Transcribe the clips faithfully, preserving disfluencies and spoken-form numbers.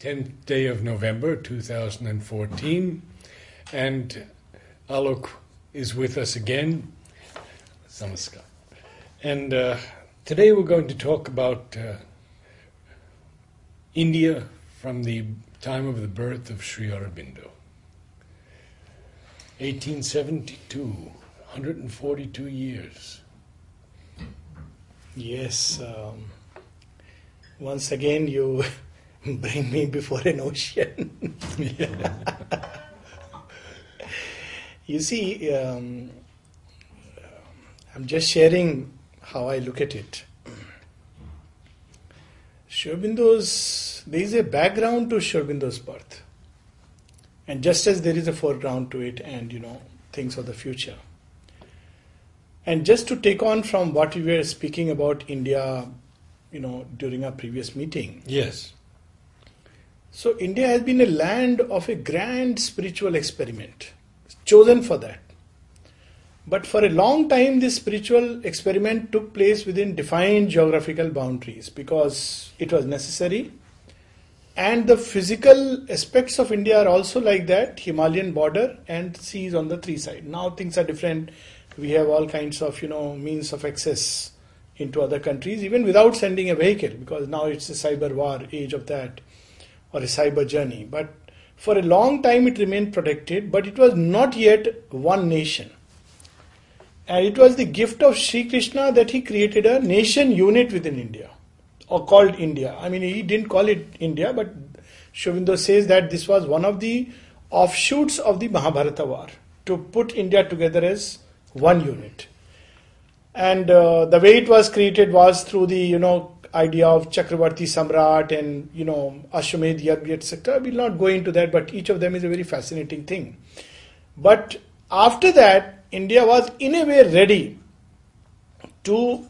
tenth day of November two thousand fourteen, and Alok is with us again. Samskar. And uh, today we're going to talk about uh, India from the time of the birth of Sri Aurobindo. eighteen seventy-two, one hundred forty-two years. Yes, um, once again you bring me before an ocean. You see, um, I'm just sharing how I look at it. Sri Aurobindo's, there is a background to Sri Aurobindo's birth. And just as there is a foreground to it and, you know, things of the future. And just to take on from what we were speaking about India, you know, during our previous meeting. Yes. So India has been a land of a grand spiritual experiment, chosen for that. But for a long time, this spiritual experiment took place within defined geographical boundaries because it was necessary. And the physical aspects of India are also like that, Himalayan border and seas on the three sides. Now things are different. We have all kinds of, you know, means of access into other countries, even without sending a vehicle, because now it's a cyber war, age of that, or a cyber journey. But for a long time it remained protected, but it was not yet one nation. And it was the gift of Sri Krishna that he created a nation unit within India, or called India. I mean, he didn't call it India, but Shuvendu says that this was one of the offshoots of the Mahabharata war, to put India together as one unit. And uh, the way it was created was through the, you know, idea of Chakravarti Samrat and, you know, Ashwamedha, et cetera. We will not go into that, but each of them is a very fascinating thing. But after that, India was in a way ready to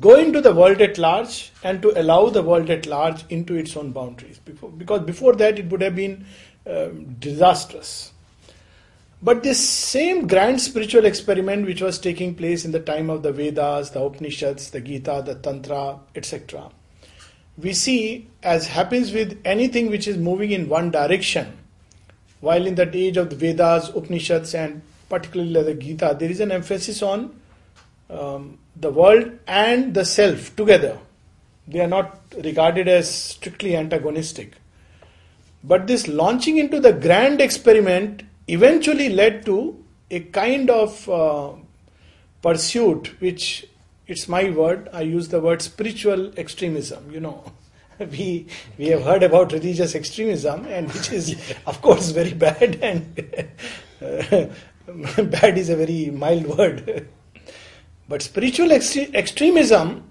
go into the world at large and to allow the world at large into its own boundaries. Before, because before that it would have been uh, disastrous. But this same grand spiritual experiment which was taking place in the time of the Vedas, the Upanishads, the Gita, the Tantra, et cetera, we see, as happens with anything which is moving in one direction, while in that age of the Vedas, Upanishads and particularly the Gita, there is an emphasis on um, the world and the self together. They are not regarded as strictly antagonistic. But this launching into the grand experiment eventually led to a kind of uh, pursuit, which, it's my word, I use the word spiritual extremism, you know. We we have heard about religious extremism, and which is, yeah, of course, very bad, and bad is a very mild word. But spiritual extre- extremism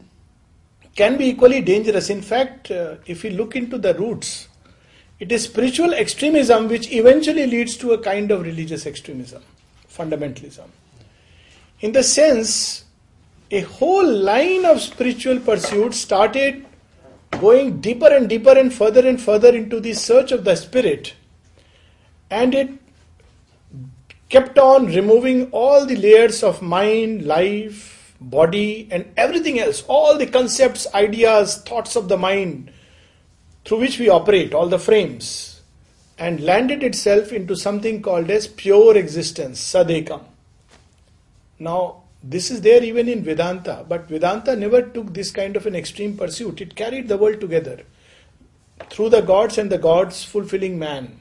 can be equally dangerous. In fact, uh, if we look into the roots, it is spiritual extremism which eventually leads to a kind of religious extremism, fundamentalism. In the sense, a whole line of spiritual pursuits started going deeper and deeper and further and further into the search of the spirit, and it kept on removing all the layers of mind, life, body and everything else, all the concepts, ideas, thoughts of the mind, through which we operate, all the frames, and landed itself into something called as pure existence, Sadekam. Now, this is there even in Vedanta, but Vedanta never took this kind of an extreme pursuit. It carried the world together through the gods and the gods fulfilling man.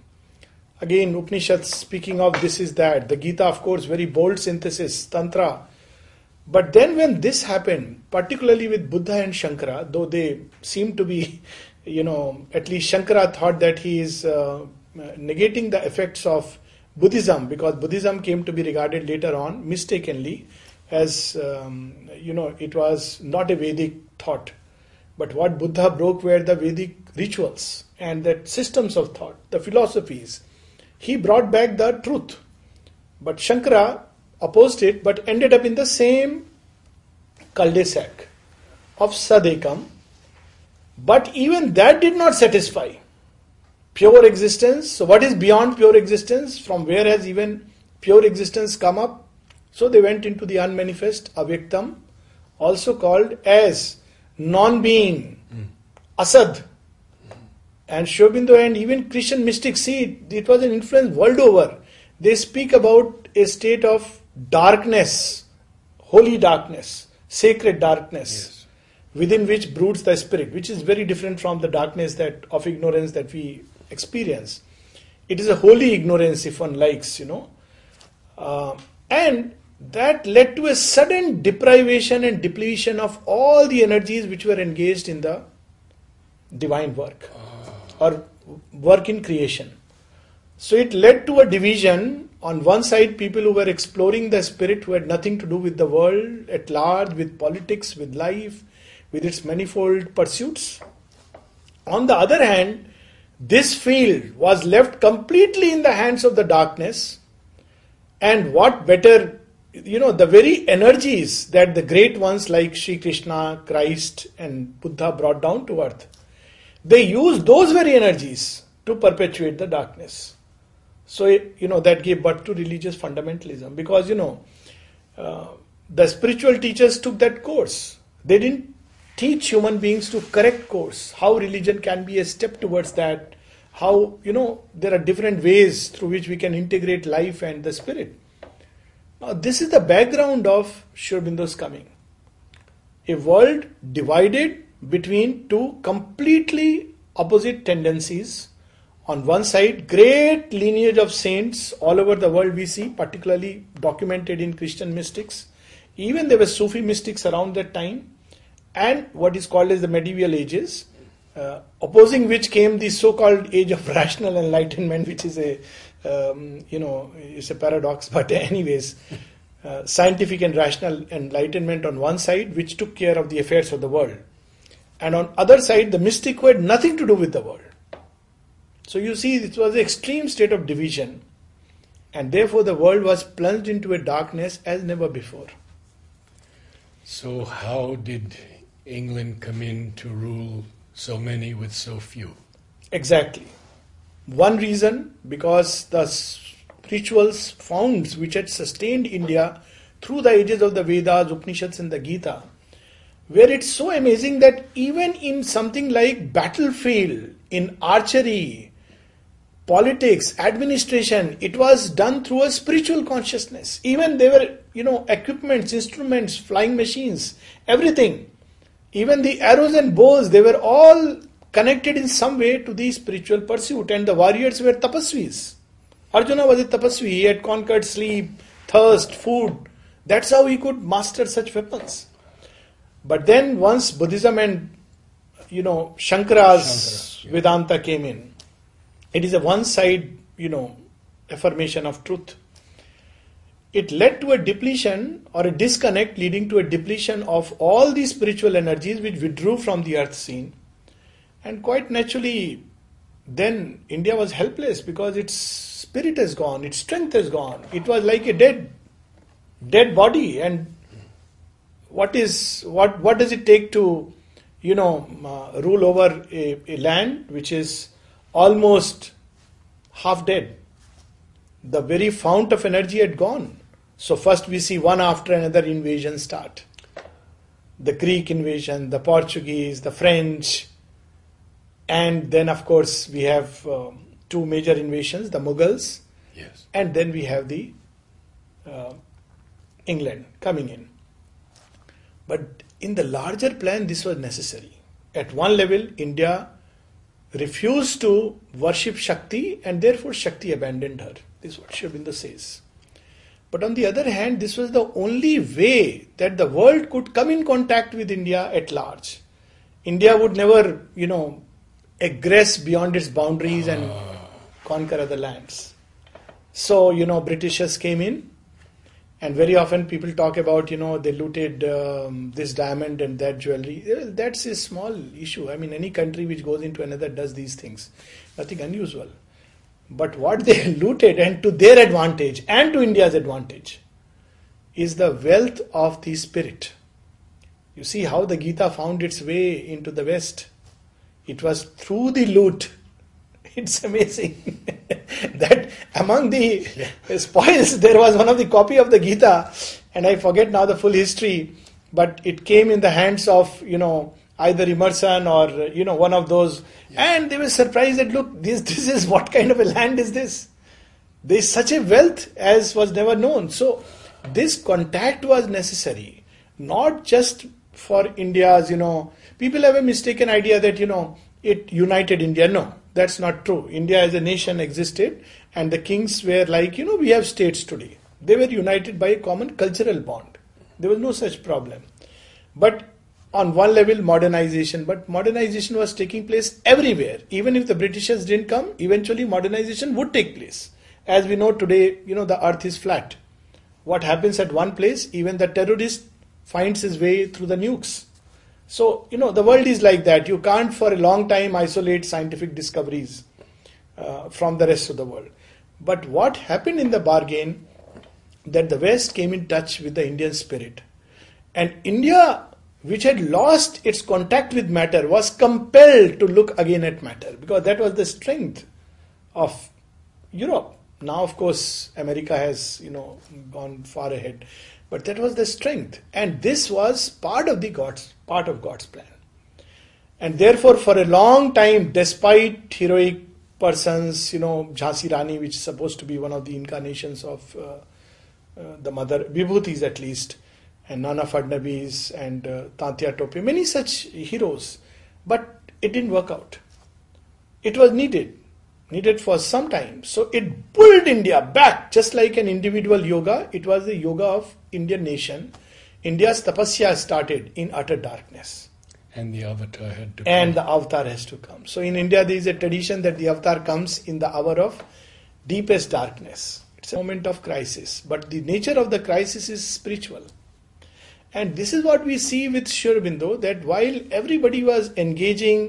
Again, Upanishads speaking of this is that, the Gita, of course, very bold synthesis, Tantra. But then when this happened, particularly with Buddha and Shankara, though they seem to be, you know, at least Shankara thought that he is uh, negating the effects of Buddhism, because Buddhism came to be regarded later on, mistakenly, as, um, you know, it was not a Vedic thought. But what Buddha broke were the Vedic rituals and the systems of thought, the philosophies. He brought back the truth. But Shankara opposed it, but ended up in the same cul-de-sac of Sadekam. But even that did not satisfy pure existence. So what is beyond pure existence? From where has even pure existence come up? So they went into the unmanifest, avyaktam, also called as non-being, mm. asad, mm. And Shobindo and even Christian mystics, see, it, it was an influence world over. They speak about a state of darkness, holy darkness, sacred darkness, yes, within which broods the spirit, which is very different from the darkness that of ignorance that we experience. It is a holy ignorance, if one likes, you know. Uh, and that led to a sudden deprivation and depletion of all the energies which were engaged in the divine work. Or work in creation. So it led to a division. On one side, people who were exploring the spirit, who had nothing to do with the world at large, with politics, with life, with its manifold pursuits. On the other hand, this field was left completely in the hands of the darkness. And what better, you know, the very energies that the great ones like Sri Krishna, Christ and Buddha brought down to earth. They used those very energies to perpetuate the darkness. So, it, you know, that gave birth to religious fundamentalism. Because, you know, uh, the spiritual teachers took that course. They didn't teach human beings to correct course. How religion can be a step towards that. How, you know, there are different ways through which we can integrate life and the spirit. Now, this is the background of Sri Aurobindo's coming. A world divided between two completely opposite tendencies. On one side, great lineage of saints all over the world we see, particularly documented in Christian mystics. Even there were Sufi mystics around that time, and what is called as the medieval ages, uh, opposing which came the so-called age of rational enlightenment, which is a, um, you know, it's a paradox, but anyways, uh, scientific and rational enlightenment on one side, which took care of the affairs of the world. And on other side, the mystic who had nothing to do with the world. So you see, it was an extreme state of division. And therefore the world was plunged into a darkness as never before. So how did England come in to rule so many with so few? Exactly. One reason, because the spiritual founds which had sustained India through the ages of the Vedas, Upanishads and the Gita, where it's so amazing that even in something like battlefield, in archery, politics, administration, it was done through a spiritual consciousness. Even there were, you know, equipments, instruments, flying machines, everything. Even the arrows and bows, they were all connected in some way to the spiritual pursuit. And the warriors were tapasvis. Arjuna was a tapasvi. He had conquered sleep, thirst, food. That's how he could master such weapons. But then once Buddhism and, you know, Shankara's Shankara, yeah. Vedanta came in, it is a one-side, you know, affirmation of truth. It led to a depletion or a disconnect leading to a depletion of all the spiritual energies which withdrew from the earth scene. And quite naturally, then India was helpless because its spirit has gone, its strength has gone. It was like a dead, dead body. And What is what? What does it take to, you know, uh, rule over a, a land which is almost half dead? The very fount of energy had gone. So first we see one after another invasion start. The Greek invasion, the Portuguese, the French, and then of course we have um, two major invasions: the Mughals, yes, and then we have the uh, England coming in. But in the larger plan, this was necessary. At one level, India refused to worship Shakti and therefore Shakti abandoned her. This is what Sri Aurobindo says. But on the other hand, this was the only way that the world could come in contact with India at large. India would never, you know, aggress beyond its boundaries and conquer other lands. So, you know, Britishers came in. And very often people talk about, you know, they looted um, this diamond and that jewelry. That's a small issue. I mean, any country which goes into another does these things. Nothing unusual. But what they looted, and to their advantage and to India's advantage, is the wealth of the spirit. You see how the Gita found its way into the West. It was through the loot. It's amazing that among the yeah. spoils there was one of the copy of the Gita, and I forget now the full history, but it came in the hands of, you know, either Emerson or, you know, one of those. Yeah. And they were surprised that, look, this this is, what kind of a land is this? There is such a wealth as was never known. So this contact was necessary, not just for India's, you know, people have a mistaken idea that, you know, it united India. No, that's not true. India as a nation existed and the kings were like, you know, we have states today. They were united by a common cultural bond. There was no such problem. But on one level, modernization. But modernization was taking place everywhere. Even if the Britishers didn't come, eventually modernization would take place. As we know today, you know, the earth is flat. What happens at one place, even the terrorist finds his way through the nukes. So, you know, the world is like that. You can't for a long time isolate scientific discoveries uh, from the rest of the world. But what happened in the bargain, that the West came in touch with the Indian spirit. And India, which had lost its contact with matter, was compelled to look again at matter, because that was the strength of Europe. Now, of course, America has, you know, gone far ahead, but that was the strength. And this was part of the God's, part of God's plan. And therefore, for a long time, despite heroic persons, you know, Jhansi Rani, which is supposed to be one of the incarnations of uh, Uh, the mother, Vibhutis at least, and Nana Fadnavis and uh, Tatya Topi, many such heroes. But it didn't work out. It was needed, needed for some time. So it pulled India back, just like an individual yoga. It was the yoga of Indian nation. India's tapasya started in utter darkness. And the avatar had to come. And the avatar has to come. So in India there is a tradition that the avatar comes in the hour of deepest darkness. It's a moment of crisis, but the nature of the crisis is spiritual. And this is what we see with Sri Aurobindo, that while everybody was engaging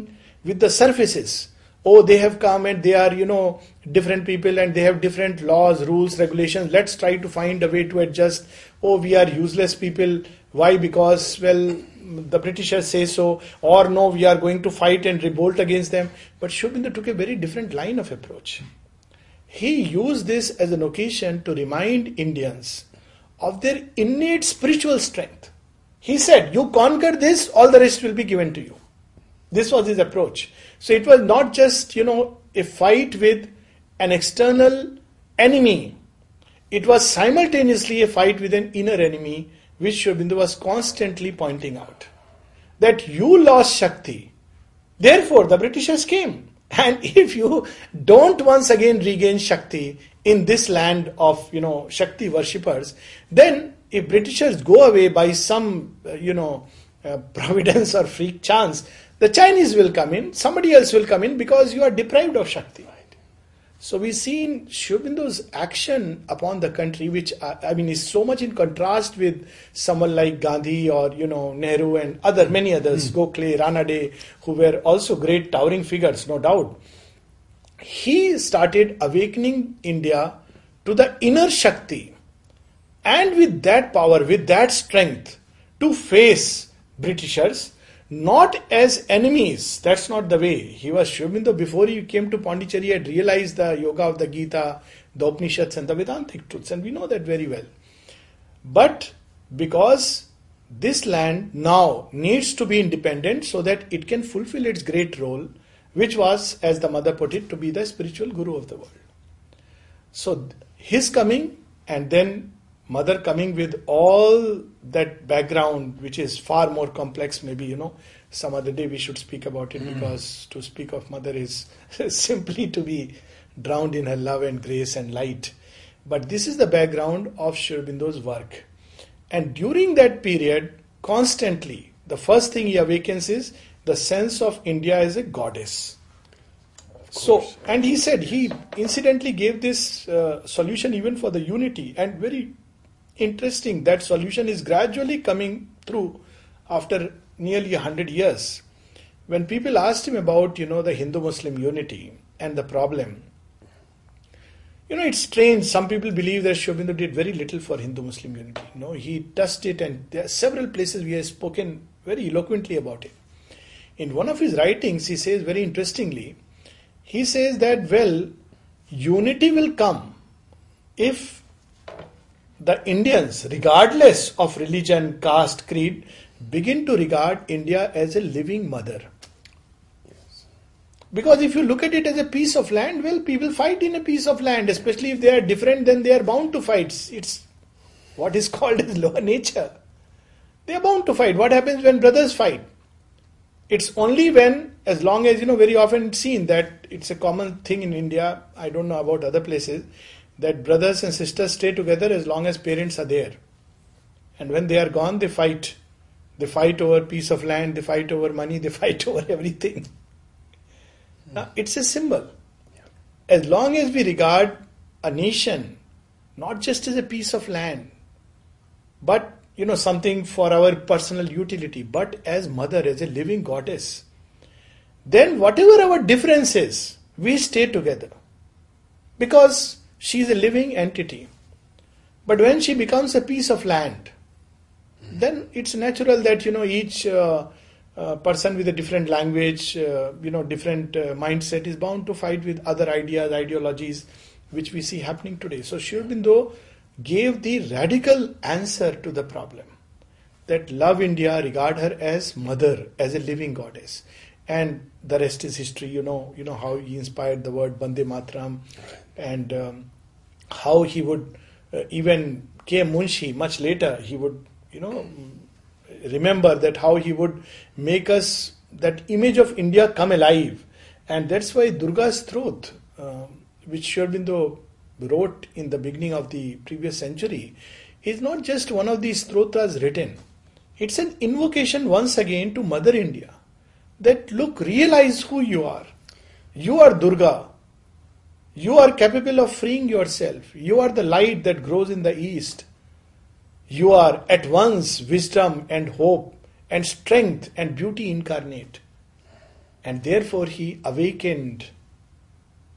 with the surfaces, oh, they have come and they are, you know, different people and they have different laws, rules, regulations, let's try to find a way to adjust. Oh, we are useless people. Why? Because, well, the Britishers say so, or no, we are going to fight and revolt against them. But Sri Aurobindo took a very different line of approach. He used this as an occasion to remind Indians of their innate spiritual strength. He said, you conquer this, all the rest will be given to you. This was his approach. So it was not just, you know, a fight with an external enemy. It was simultaneously a fight with an inner enemy, which Sri Aurobindo was constantly pointing out. That you lost Shakti. Therefore, the Britishers came. And if you don't once again regain Shakti in this land of, you know, Shakti worshippers, then if Britishers go away by some, uh, you know, uh, providence or freak chance, the Chinese will come in, somebody else will come in, because you are deprived of Shakti. Right. So we see in Sri Aurobindo's action upon the country, which, uh, I mean, is so much in contrast with someone like Gandhi or, you know, Nehru and other many others, mm. Gokhale, Ranade, who were also great towering figures, no doubt. He started awakening India to the inner Shakti, and with that power, with that strength, to face Britishers, not as enemies. That's not the way. He was Sri Aurobindo, before he came to Pondicherry, he had realized the yoga of the Gita, the Upanishads and the Vedantic truths, and we know that very well. But because this land now needs to be independent so that it can fulfill its great role, which was, as the mother put it, to be the spiritual guru of the world. So his coming, and then mother coming with all that background, which is far more complex. Maybe, you know, some other day we should speak about it, mm. because to speak of mother is simply to be drowned in her love and grace and light. But this is the background of Sri Aurobindo's work. And during that period, constantly, the first thing he awakens is the sense of India as a goddess. So, and he said, he incidentally gave this uh, solution even for the unity, and very interesting, that solution is gradually coming through after nearly one hundred years. When people asked him about, you know, the Hindu-Muslim unity and the problem, you know, it's strange. Some people believe that Sri Aurobindo did very little for Hindu-Muslim unity. No, he touched it, and there are several places we have spoken very eloquently about it. In one of his writings, he says very interestingly, he says that, well, unity will come if the Indians, regardless of religion, caste, creed, begin to regard India as a living mother. Yes. Because if you look at it as a piece of land, well, people fight in a piece of land, especially if they are different, then they are bound to fight. It's what is called as lower nature. They are bound to fight. What happens when brothers fight? It's only when, as long as, you know, very often seen that it's a common thing in India, I don't know about other places, that brothers and sisters stay together as long as parents are there. And when they are gone, they fight. They fight over piece of land, they fight over money, they fight over everything. Mm. Now, it's a symbol. Yeah. As long as we regard a nation, not just as a piece of land, but, you know, something for our personal utility, but as mother, as a living goddess, then whatever our difference is, we stay together. Because she is a living entity. But when she becomes a piece of land, then it's natural that, you know, each uh, uh, person with a different language, uh, you know, different uh, mindset is bound to fight with other ideas, ideologies, which we see happening today. So Sri Aurobindo gave the radical answer to the problem, that love India, regard her as mother, as a living goddess. And the rest is history. You know, you know how he inspired the word Bande Matram, and um, how he would, uh, even K. Munshi, much later, he would, you know, remember that how he would make us, that image of India come alive. And that's why Durga's Strot, uh, which Sri Aurobindo wrote in the beginning of the previous century, is not just one of these strotras written. It's an invocation once again to Mother India, that look, realize who you are. You are Durga. You are capable of freeing yourself. You are the light that grows in the east. You are at once wisdom and hope and strength and beauty incarnate. And therefore he awakened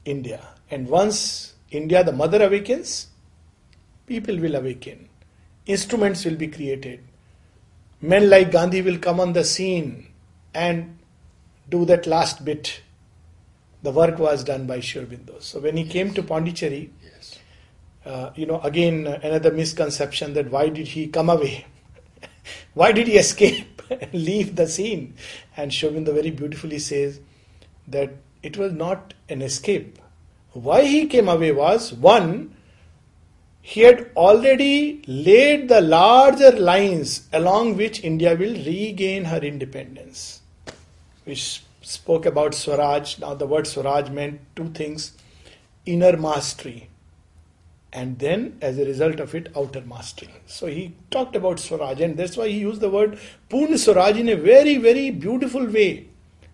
India. And once India, the mother, awakens, people will awaken. Instruments will be created. Men like Gandhi will come on the scene and do that last bit. The work was done by Sri Aurobindo. So when he came to Pondicherry, Uh, you know, again, another misconception, that why did he come away? Why did he escape and leave the scene? And Shuvendu very beautifully says that it was not an escape. Why he came away was, one, he had already laid the larger lines along which India will regain her independence. We spoke about Swaraj. Now the word Swaraj meant two things: inner mastery, and then, as a result of it, outer mastery. So he talked about Swaraj, and that's why he used the word Poon Swaraj in a very, very beautiful way,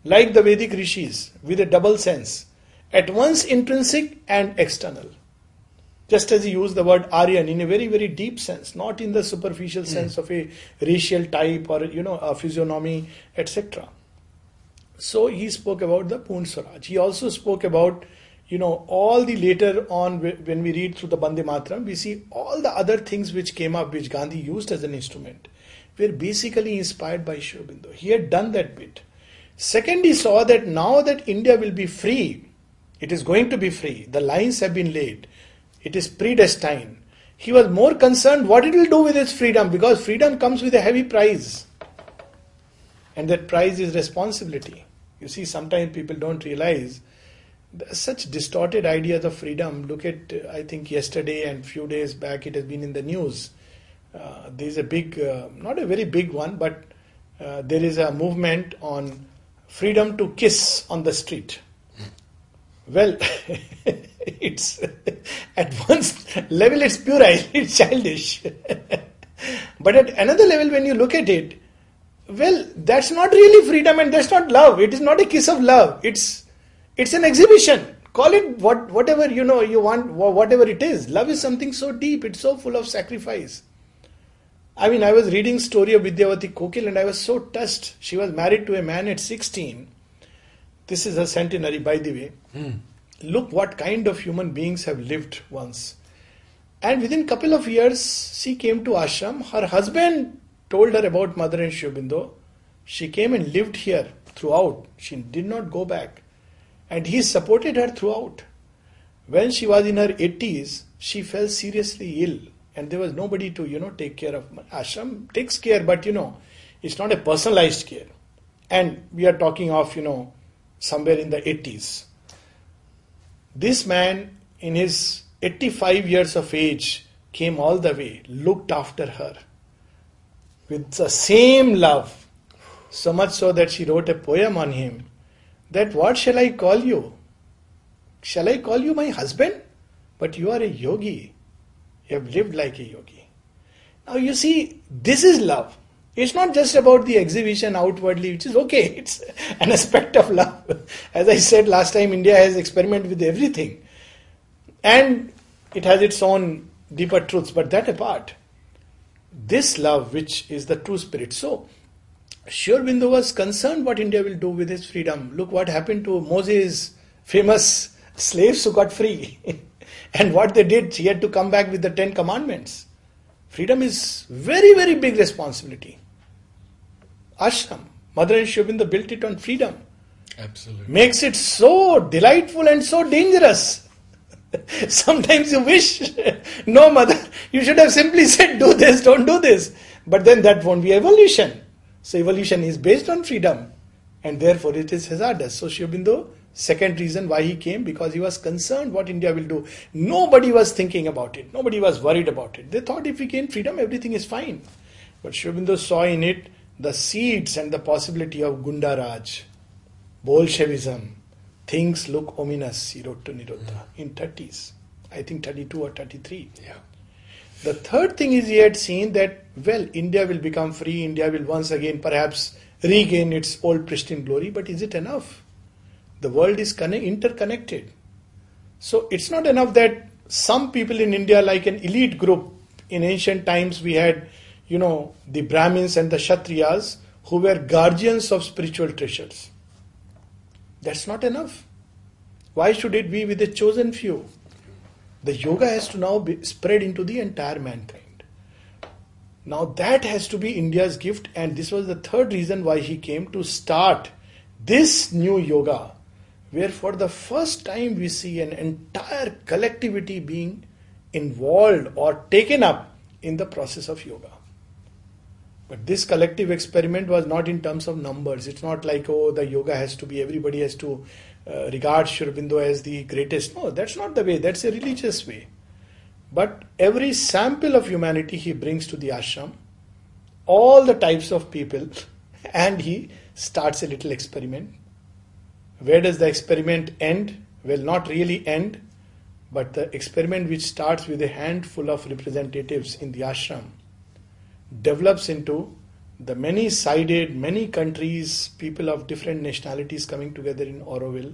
like the Vedic Rishis, with a double sense, at once intrinsic and external. Just as he used the word Aryan in a very, very deep sense, not in the superficial mm. sense of a racial type or, you know, a physiognomy, et cetera. So he spoke about the Poon Swaraj. He also spoke about, you know, all the later on, when we read through the Bande Matram, we see all the other things which came up, which Gandhi used as an instrument, were basically inspired by Sri Aurobindo. He had done that bit. Second, he saw that now that India will be free, it is going to be free, the lines have been laid, it is predestined. He was more concerned what it will do with its freedom, because freedom comes with a heavy price. And that price is responsibility. You see, sometimes people don't realize such distorted ideas of freedom. Look at, uh, I think yesterday and few days back, it has been in the news. Uh, there is a big, uh, not a very big one, but uh, there is a movement on freedom to kiss on the street. Well, it's at one level it's puerile, it's childish. But at another level, when you look at it, well, that's not really freedom, and that's not love. It is not a kiss of love. It's It's an exhibition. Call it what, whatever you know you want, whatever it is. Love is something so deep. It's so full of sacrifice. I mean, I was reading story of Vidyavati Kokil, and I was so touched. She was married to a man at sixteen. This is her centenary, by the way. Mm. Look what kind of human beings have lived once. And within couple of years, she came to ashram. Her husband told her about Mother and Sri Aurobindo. She came and lived here throughout. She did not go back. And he supported her throughout. When she was in her eighties, she fell seriously ill, and there was nobody to, you know, take care of. Ashram takes care, but, you know, It's not a personalized care. And we are talking of, you know, somewhere in the eighties. This man, in his eighty-five years of age, came all the way, looked after her with the same love. So much so that she wrote a poem on him. That what shall I call you? Shall I call you my husband? But you are a yogi. You have lived like a yogi. Now you see, this is love. It's not just about the exhibition outwardly, which is okay. It's an aspect of love. As I said last time, India has experimented with everything. And it has its own deeper truths. But that apart, this love which is the true spirit. So, Sri Aurobindo was concerned what India will do with its freedom. Look what happened to Moses, famous slaves who got free. And what they did, he had to come back with the Ten Commandments. Freedom is very, very big responsibility. Ashram, Mother and Sri Aurobindo built it on freedom. Absolutely. Makes it so delightful and so dangerous. Sometimes you wish, no mother, you should have simply said do this, don't do this. But then that won't be evolution. So evolution is based on freedom. And therefore it is hazardous. So Sri Aurobindo, second reason why he came, because he was concerned what India will do. Nobody was thinking about it. Nobody was worried about it. They thought if we gain freedom, everything is fine. But Sri Aurobindo saw in it the seeds and the possibility of Gundaraj, Bolshevism. Things look ominous, he wrote to Nirodha, in thirties. I think thirty-two or thirty-three. Yeah. The third thing is he had seen that, well, India will become free. India will once again perhaps regain its old pristine glory. But is it enough? The world is connect, interconnected. So it's not enough that some people in India, like an elite group, in ancient times we had, you know, the Brahmins and the Kshatriyas who were guardians of spiritual treasures. That's not enough. Why should it be with a chosen few? The yoga has to now be spread into the entire mankind. Now that has to be India's gift, and this was the third reason why he came, to start this new yoga, where for the first time we see an entire collectivity being involved or taken up in the process of yoga. But this collective experiment was not in terms of numbers. It's not like, oh, the yoga has to be, everybody has to uh, regard Sri Aurobindo as the greatest. No, that's not the way. That's a religious way. But every sample of humanity he brings to the ashram, all the types of people, and he starts a little experiment. Where does the experiment end? Well, not really end, but the experiment which starts with a handful of representatives in the ashram develops into the many-sided, many countries, people of different nationalities coming together in Auroville,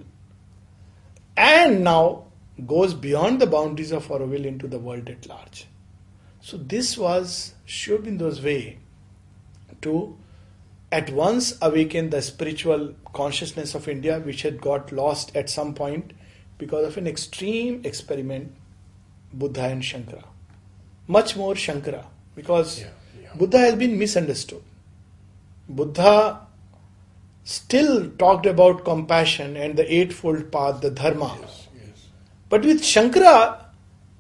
and now goes beyond the boundaries of Auroville into the world at large. So this was Sri Aurobindo's way to at once awaken the spiritual consciousness of India, which had got lost at some point because of an extreme experiment, Buddha and Shankara. Much more Shankara, because yeah. Buddha has been misunderstood. Buddha still talked about compassion and the eightfold path, the dharma. Yes, yes. But with Shankara,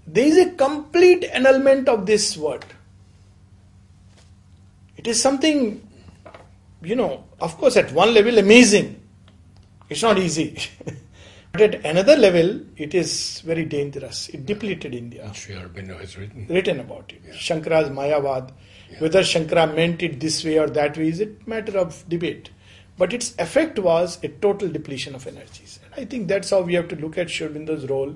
there is a complete annulment of this word. It is something, you know, of course at one level amazing. It's not easy. But at another level, it is very dangerous. It depleted India. Sri Aurobindo has written. written about it. Yeah. Shankara's Mayavad. Yeah. Whether Shankara meant it this way or that way is a matter of debate. But its effect was a total depletion of energies. And I think that's how we have to look at Sri Aurobindo's role.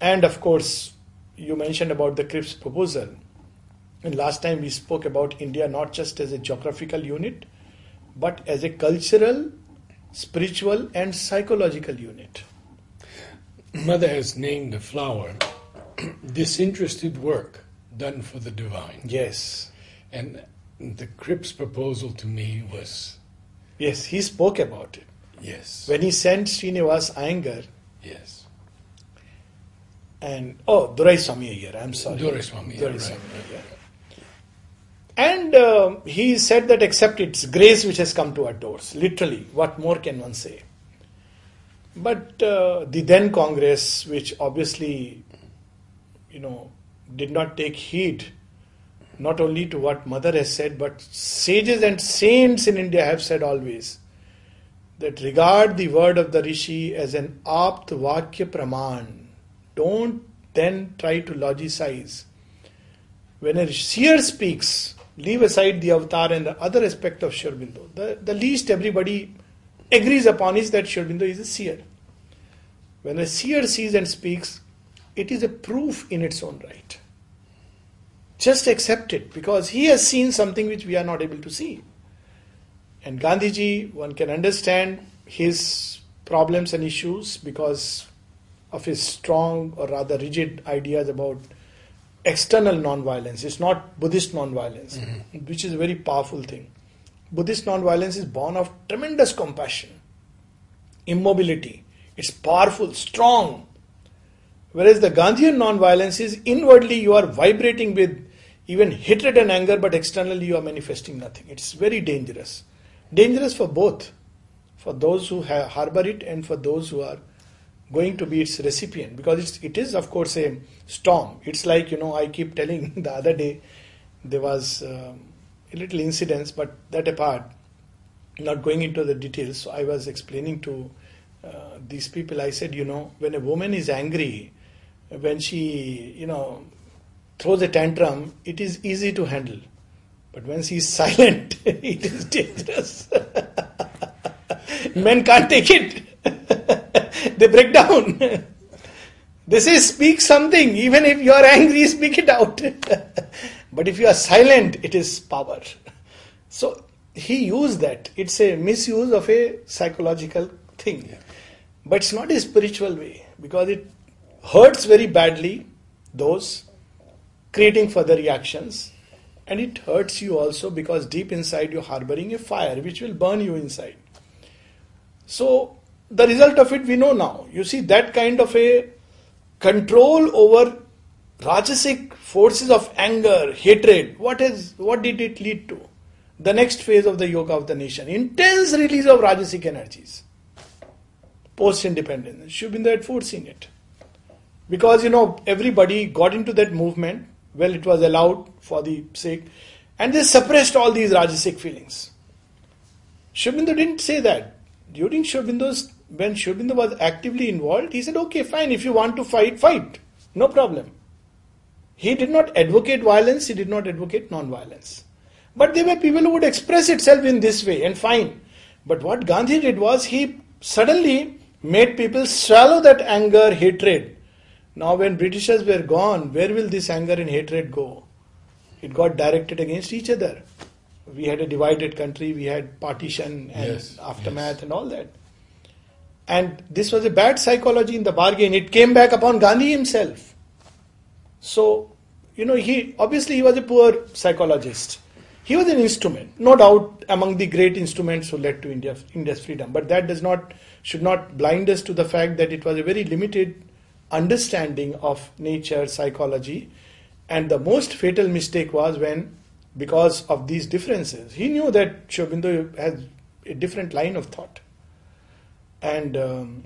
And of course, you mentioned about the Cripps proposal. And last time we spoke about India not just as a geographical unit, but as a cultural, spiritual and psychological unit. Mother has named the flower disinterested work done for the divine. Yes. And the Cripps proposal to me was... Yes, he spoke about it. Yes. When he sent Srinivas Iyengar. Yes. And, oh, Durai Swami Iyengar, I'm sorry. Durai Swami Iyengar. Durai Swami Iyengar. Right. And uh, he said that except it's grace which has come to our doors. Literally, what more can one say? But uh, the then Congress, which obviously, you know, did not take heed not only to what Mother has said, but sages and saints in India have said always, that regard the word of the Rishi as an apt vakya praman. Don't then try to logicize. When a seer speaks, leave aside the avatar and the other aspect of Sri Aurobindo. The, the least everybody agrees upon is that Sri Aurobindo is a seer. When a seer sees and speaks, it is a proof in its own right. Just accept it, because he has seen something which we are not able to see. And Gandhiji, one can understand his problems and issues because of his strong or rather rigid ideas about external non-violence. It's not Buddhist non-violence, mm-hmm. which is a very powerful thing. Buddhist non-violence is born of tremendous compassion, immobility. It's powerful, strong. Whereas the Gandhian non-violence is inwardly you are vibrating with even hatred and anger, but externally you are manifesting nothing. It's very dangerous. Dangerous for both. For those who ha- harbor it and for those who are going to be its recipient. Because it's, it is of course a storm. It's like, you know, I keep telling the other day, there was um, a little incident, but that apart, not going into the details, so I was explaining to uh, these people, I said, you know, when a woman is angry, when she, you know, throws a tantrum, it is easy to handle. But when she is silent, it is dangerous. Men can't take it. They break down. They say, speak something. Even if you are angry, speak it out. But if you are silent, it is power. So he used that. It's a misuse of a psychological thing. Yeah. But it's not a spiritual way. Because it hurts very badly those creating further reactions. And it hurts you also because deep inside you're harboring a fire which will burn you inside. So the result of it we know now. You see, that kind of a control over rajasic forces of anger, hatred, what is, what did it lead to? The next phase of the yoga of the nation. Intense release of rajasic energies. Post-independence. Shuvendu had foreseen it. Because, you know, everybody got into that movement. Well, it was allowed for the sake. And they suppressed all these rajasic feelings. Shuvendu didn't say that. During Shuvendu's, when Shuvendu was actively involved, he said, okay, fine, if you want to fight, fight. No problem. He did not advocate violence, he did not advocate non-violence. But there were people who would express itself in this way, and fine. But what Gandhi did was, he suddenly made people swallow that anger, hatred. Now when Britishers were gone, where will this anger and hatred go? It got directed against each other. We had a divided country, we had partition and yes, aftermath yes. and all that. And this was a bad psychology in the bargain. It came back upon Gandhi himself. So, you know, he obviously he was a poor psychologist. He was an instrument, no doubt among the great instruments who led to India, India's freedom. But that does not, should not blind us to the fact that it was a very limited understanding of nature, psychology, and the most fatal mistake was when, because of these differences, he knew that Shuvendu has a different line of thought, and um,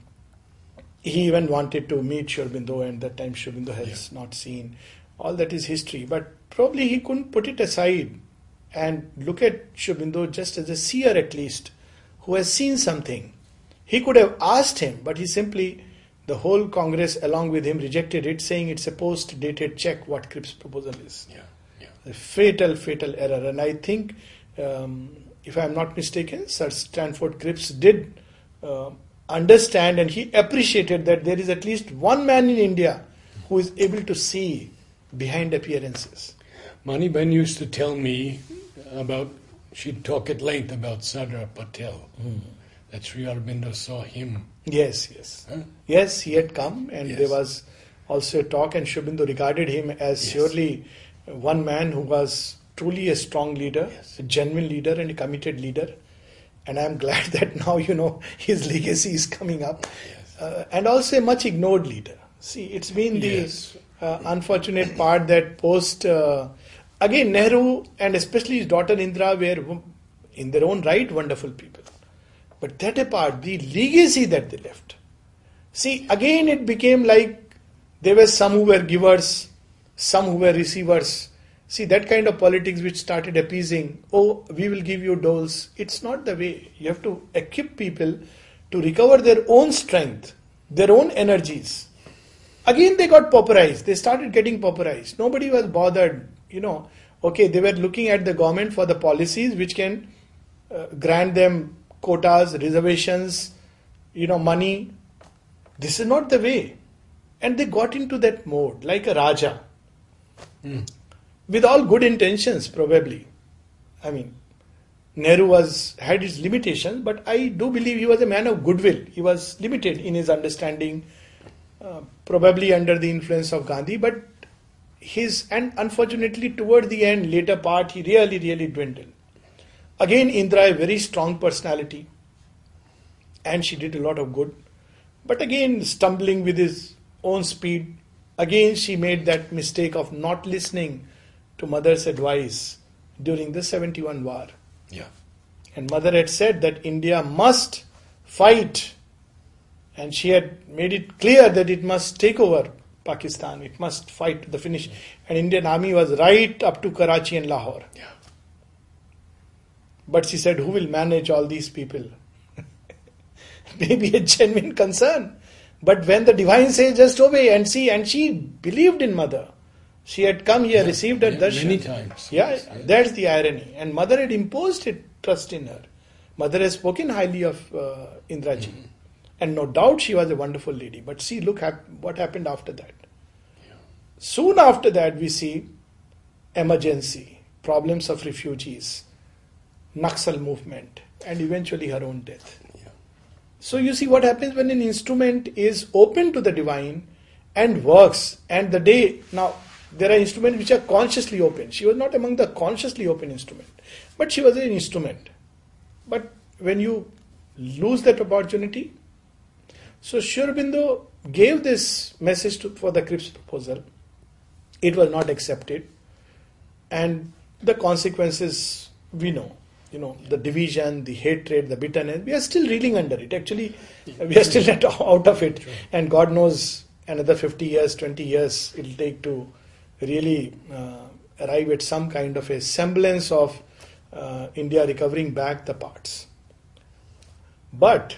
he even wanted to meet Shuvendu, and that time Shuvendu has yeah. not seen. All that is history, but probably he couldn't put it aside and look at Shuvendu just as a seer at least, who has seen something. He could have asked him, but he simply... The whole Congress, along with him, rejected it, saying it's a post-dated check what Cripps' proposal is. Yeah, yeah. A fatal, fatal error. And I think, um, if I am not mistaken, Sir Stanford Cripps did uh, understand and he appreciated that there is at least one man in India who is able to see behind appearances. Mani Ben used to tell me about, she'd talk at length about Sadra Patel. Mm. That Sri Aurobindo saw him. Yes, yes. Huh? Yes, he had come and yes. there was also a talk and Sri Aurobindo regarded him as yes. surely one man who was truly a strong leader, yes. a genuine leader and a committed leader. And I am glad that now, you know, his legacy is coming up. Yes. Uh, and also a much ignored leader. See, it's been the yes. uh, unfortunate part that post... Uh, again, Nehru and especially his daughter Indira were in their own right wonderful people. But that apart, the legacy that they left. See, again it became like there were some who were givers, some who were receivers, See, that kind of politics which started appeasing, oh, we will give you doles. It's not the way. You have to equip people to recover their own strength, their own energies. Again they got pauperized. They started getting pauperized. Nobody was bothered, you know. Okay, they were looking at the government for the policies which can uh, grant them quotas, reservations, you know, money. This is not the way. And they got into that mode, like a Raja. Mm. With all good intentions, probably. I mean, Nehru was, had his limitations, but I do believe he was a man of goodwill. He was limited in his understanding, uh, probably under the influence of Gandhi, but his, and unfortunately toward the end, later part, he really, really dwindled. Again, Indira, a very strong personality, and she did a lot of good, but again, stumbling with his own speed, again she made that mistake of not listening to mother's advice during the seventy-one war. Yeah. And mother had said that India must fight, and she had made it clear that it must take over Pakistan, it must fight to the finish. Mm. And Indian army was right up to Karachi and Lahore. Yeah. But she said, who will manage all these people? Maybe a genuine concern. But when the divine says, just obey and see, and she believed in mother. She had come here, yeah, received her yeah, darshan. Many times. Yeah, yes, yes. That's the irony. And mother had imposed it, trust in her. Mother has spoken highly of uh, Indraji. Mm-hmm. And no doubt she was a wonderful lady. But see, look hap- what happened after that. Yeah. Soon after that, we see emergency, problems of refugees, Naxal movement, and eventually her own death. So you see what happens when an instrument is open to the divine and works. And the day, now there are instruments which are consciously open. She was not among the consciously open instrument, but she was an instrument. But when you lose that opportunity, so Sri Aurobindo gave this message to, for the Cripps proposal. It was not accepted, and the consequences we know. You know, the division, the hatred, the bitterness, we are still reeling under it. Actually, we are still not out of it. Sure. And God knows another fifty years, twenty years it will take to really uh, arrive at some kind of a semblance of uh, India recovering back the parts. But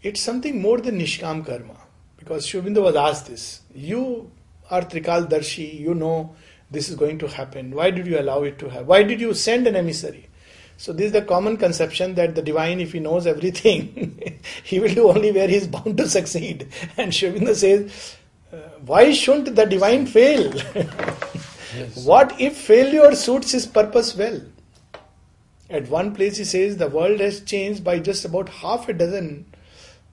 it's something more than Nishkam Karma, because Shuvendu was asked this. You are Trikal Darshi, you know this is going to happen. Why did you allow it to happen? Why did you send an emissary? So this is the common conception that the divine, if he knows everything, he will do only where he is bound to succeed. And Shuvendu says, uh, why shouldn't the divine fail? Yes. What if failure suits his purpose well? At one place he says, the world has changed by just about half a dozen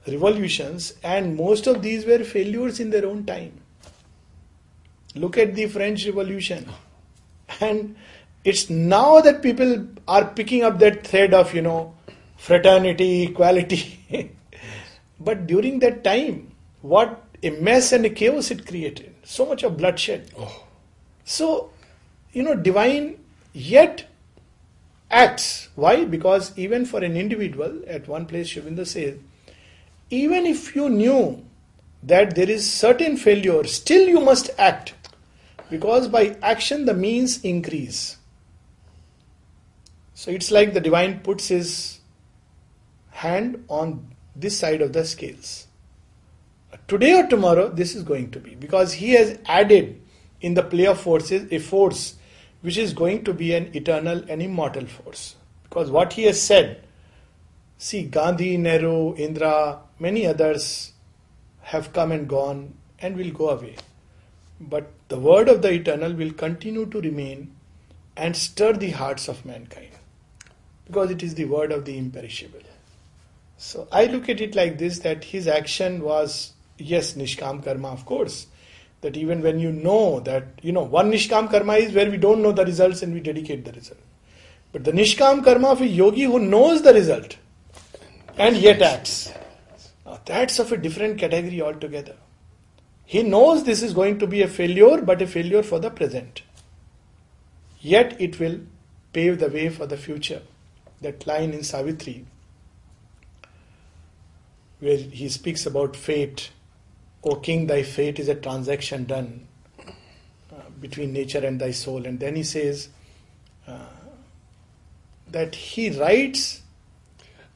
revolutions, and most of these were failures in their own time. Look at the French Revolution. And it's now that people are picking up that thread of, you know, fraternity, equality. But during that time, what a mess and a chaos it created. So much of bloodshed. Oh. So, you know, divine yet acts. Why? Because even for an individual, at one place Shuvendu says, even if you knew that there is certain failure, still you must act. Because by action the means increase. So it's like the divine puts his hand on this side of the scales. Today or tomorrow this is going to be. Because he has added in the play of forces a force which is going to be an eternal and immortal force. Because what he has said, see, Gandhi, Nehru, Indira, many others have come and gone and will go away. But the word of the eternal will continue to remain and stir the hearts of mankind, because it is the word of the imperishable. So I look at it like this, that his action was, yes, Nishkam Karma, of course, that even when you know that, you know, one Nishkam Karma is where we don't know the results and we dedicate the result. But the Nishkam Karma of a yogi who knows the result and yet acts, now that's of a different category altogether. He knows this is going to be a failure, but a failure for the present. Yet it will pave the way for the future. That line in Savitri, where he speaks about fate, O king, thy fate is a transaction done. Uh, between nature and thy soul. And then he says uh, that he writes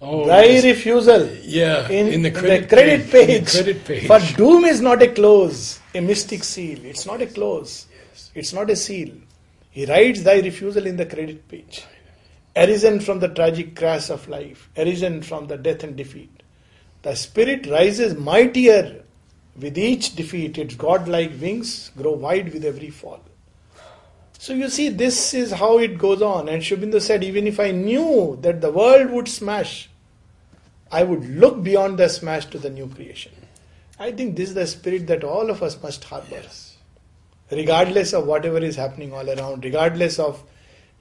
oh, thy yes. refusal yeah, in, in, the credit in, the credit page, page. in the credit page. But doom is not a close, a mystic seal. It's not a close. Yes. It's not a seal. He writes thy refusal in the credit page. Arisen from the tragic crash of life, arisen from the death and defeat. The spirit rises mightier with each defeat, its godlike wings grow wide with every fall. So you see, this is how it goes on. And Shuvendu said, even if I knew that the world would smash, I would look beyond the smash to the new creation. I think this is the spirit that all of us must harbor. Yes. Regardless of whatever is happening all around, regardless of,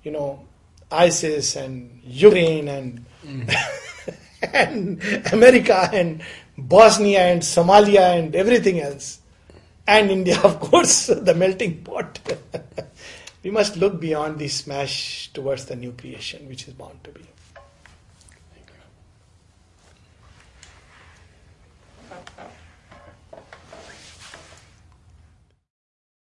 you know, ISIS and Ukraine and, mm. and America and Bosnia and Somalia and everything else. And India, of course, the melting pot. We must look beyond the smash towards the new creation, which is bound to be.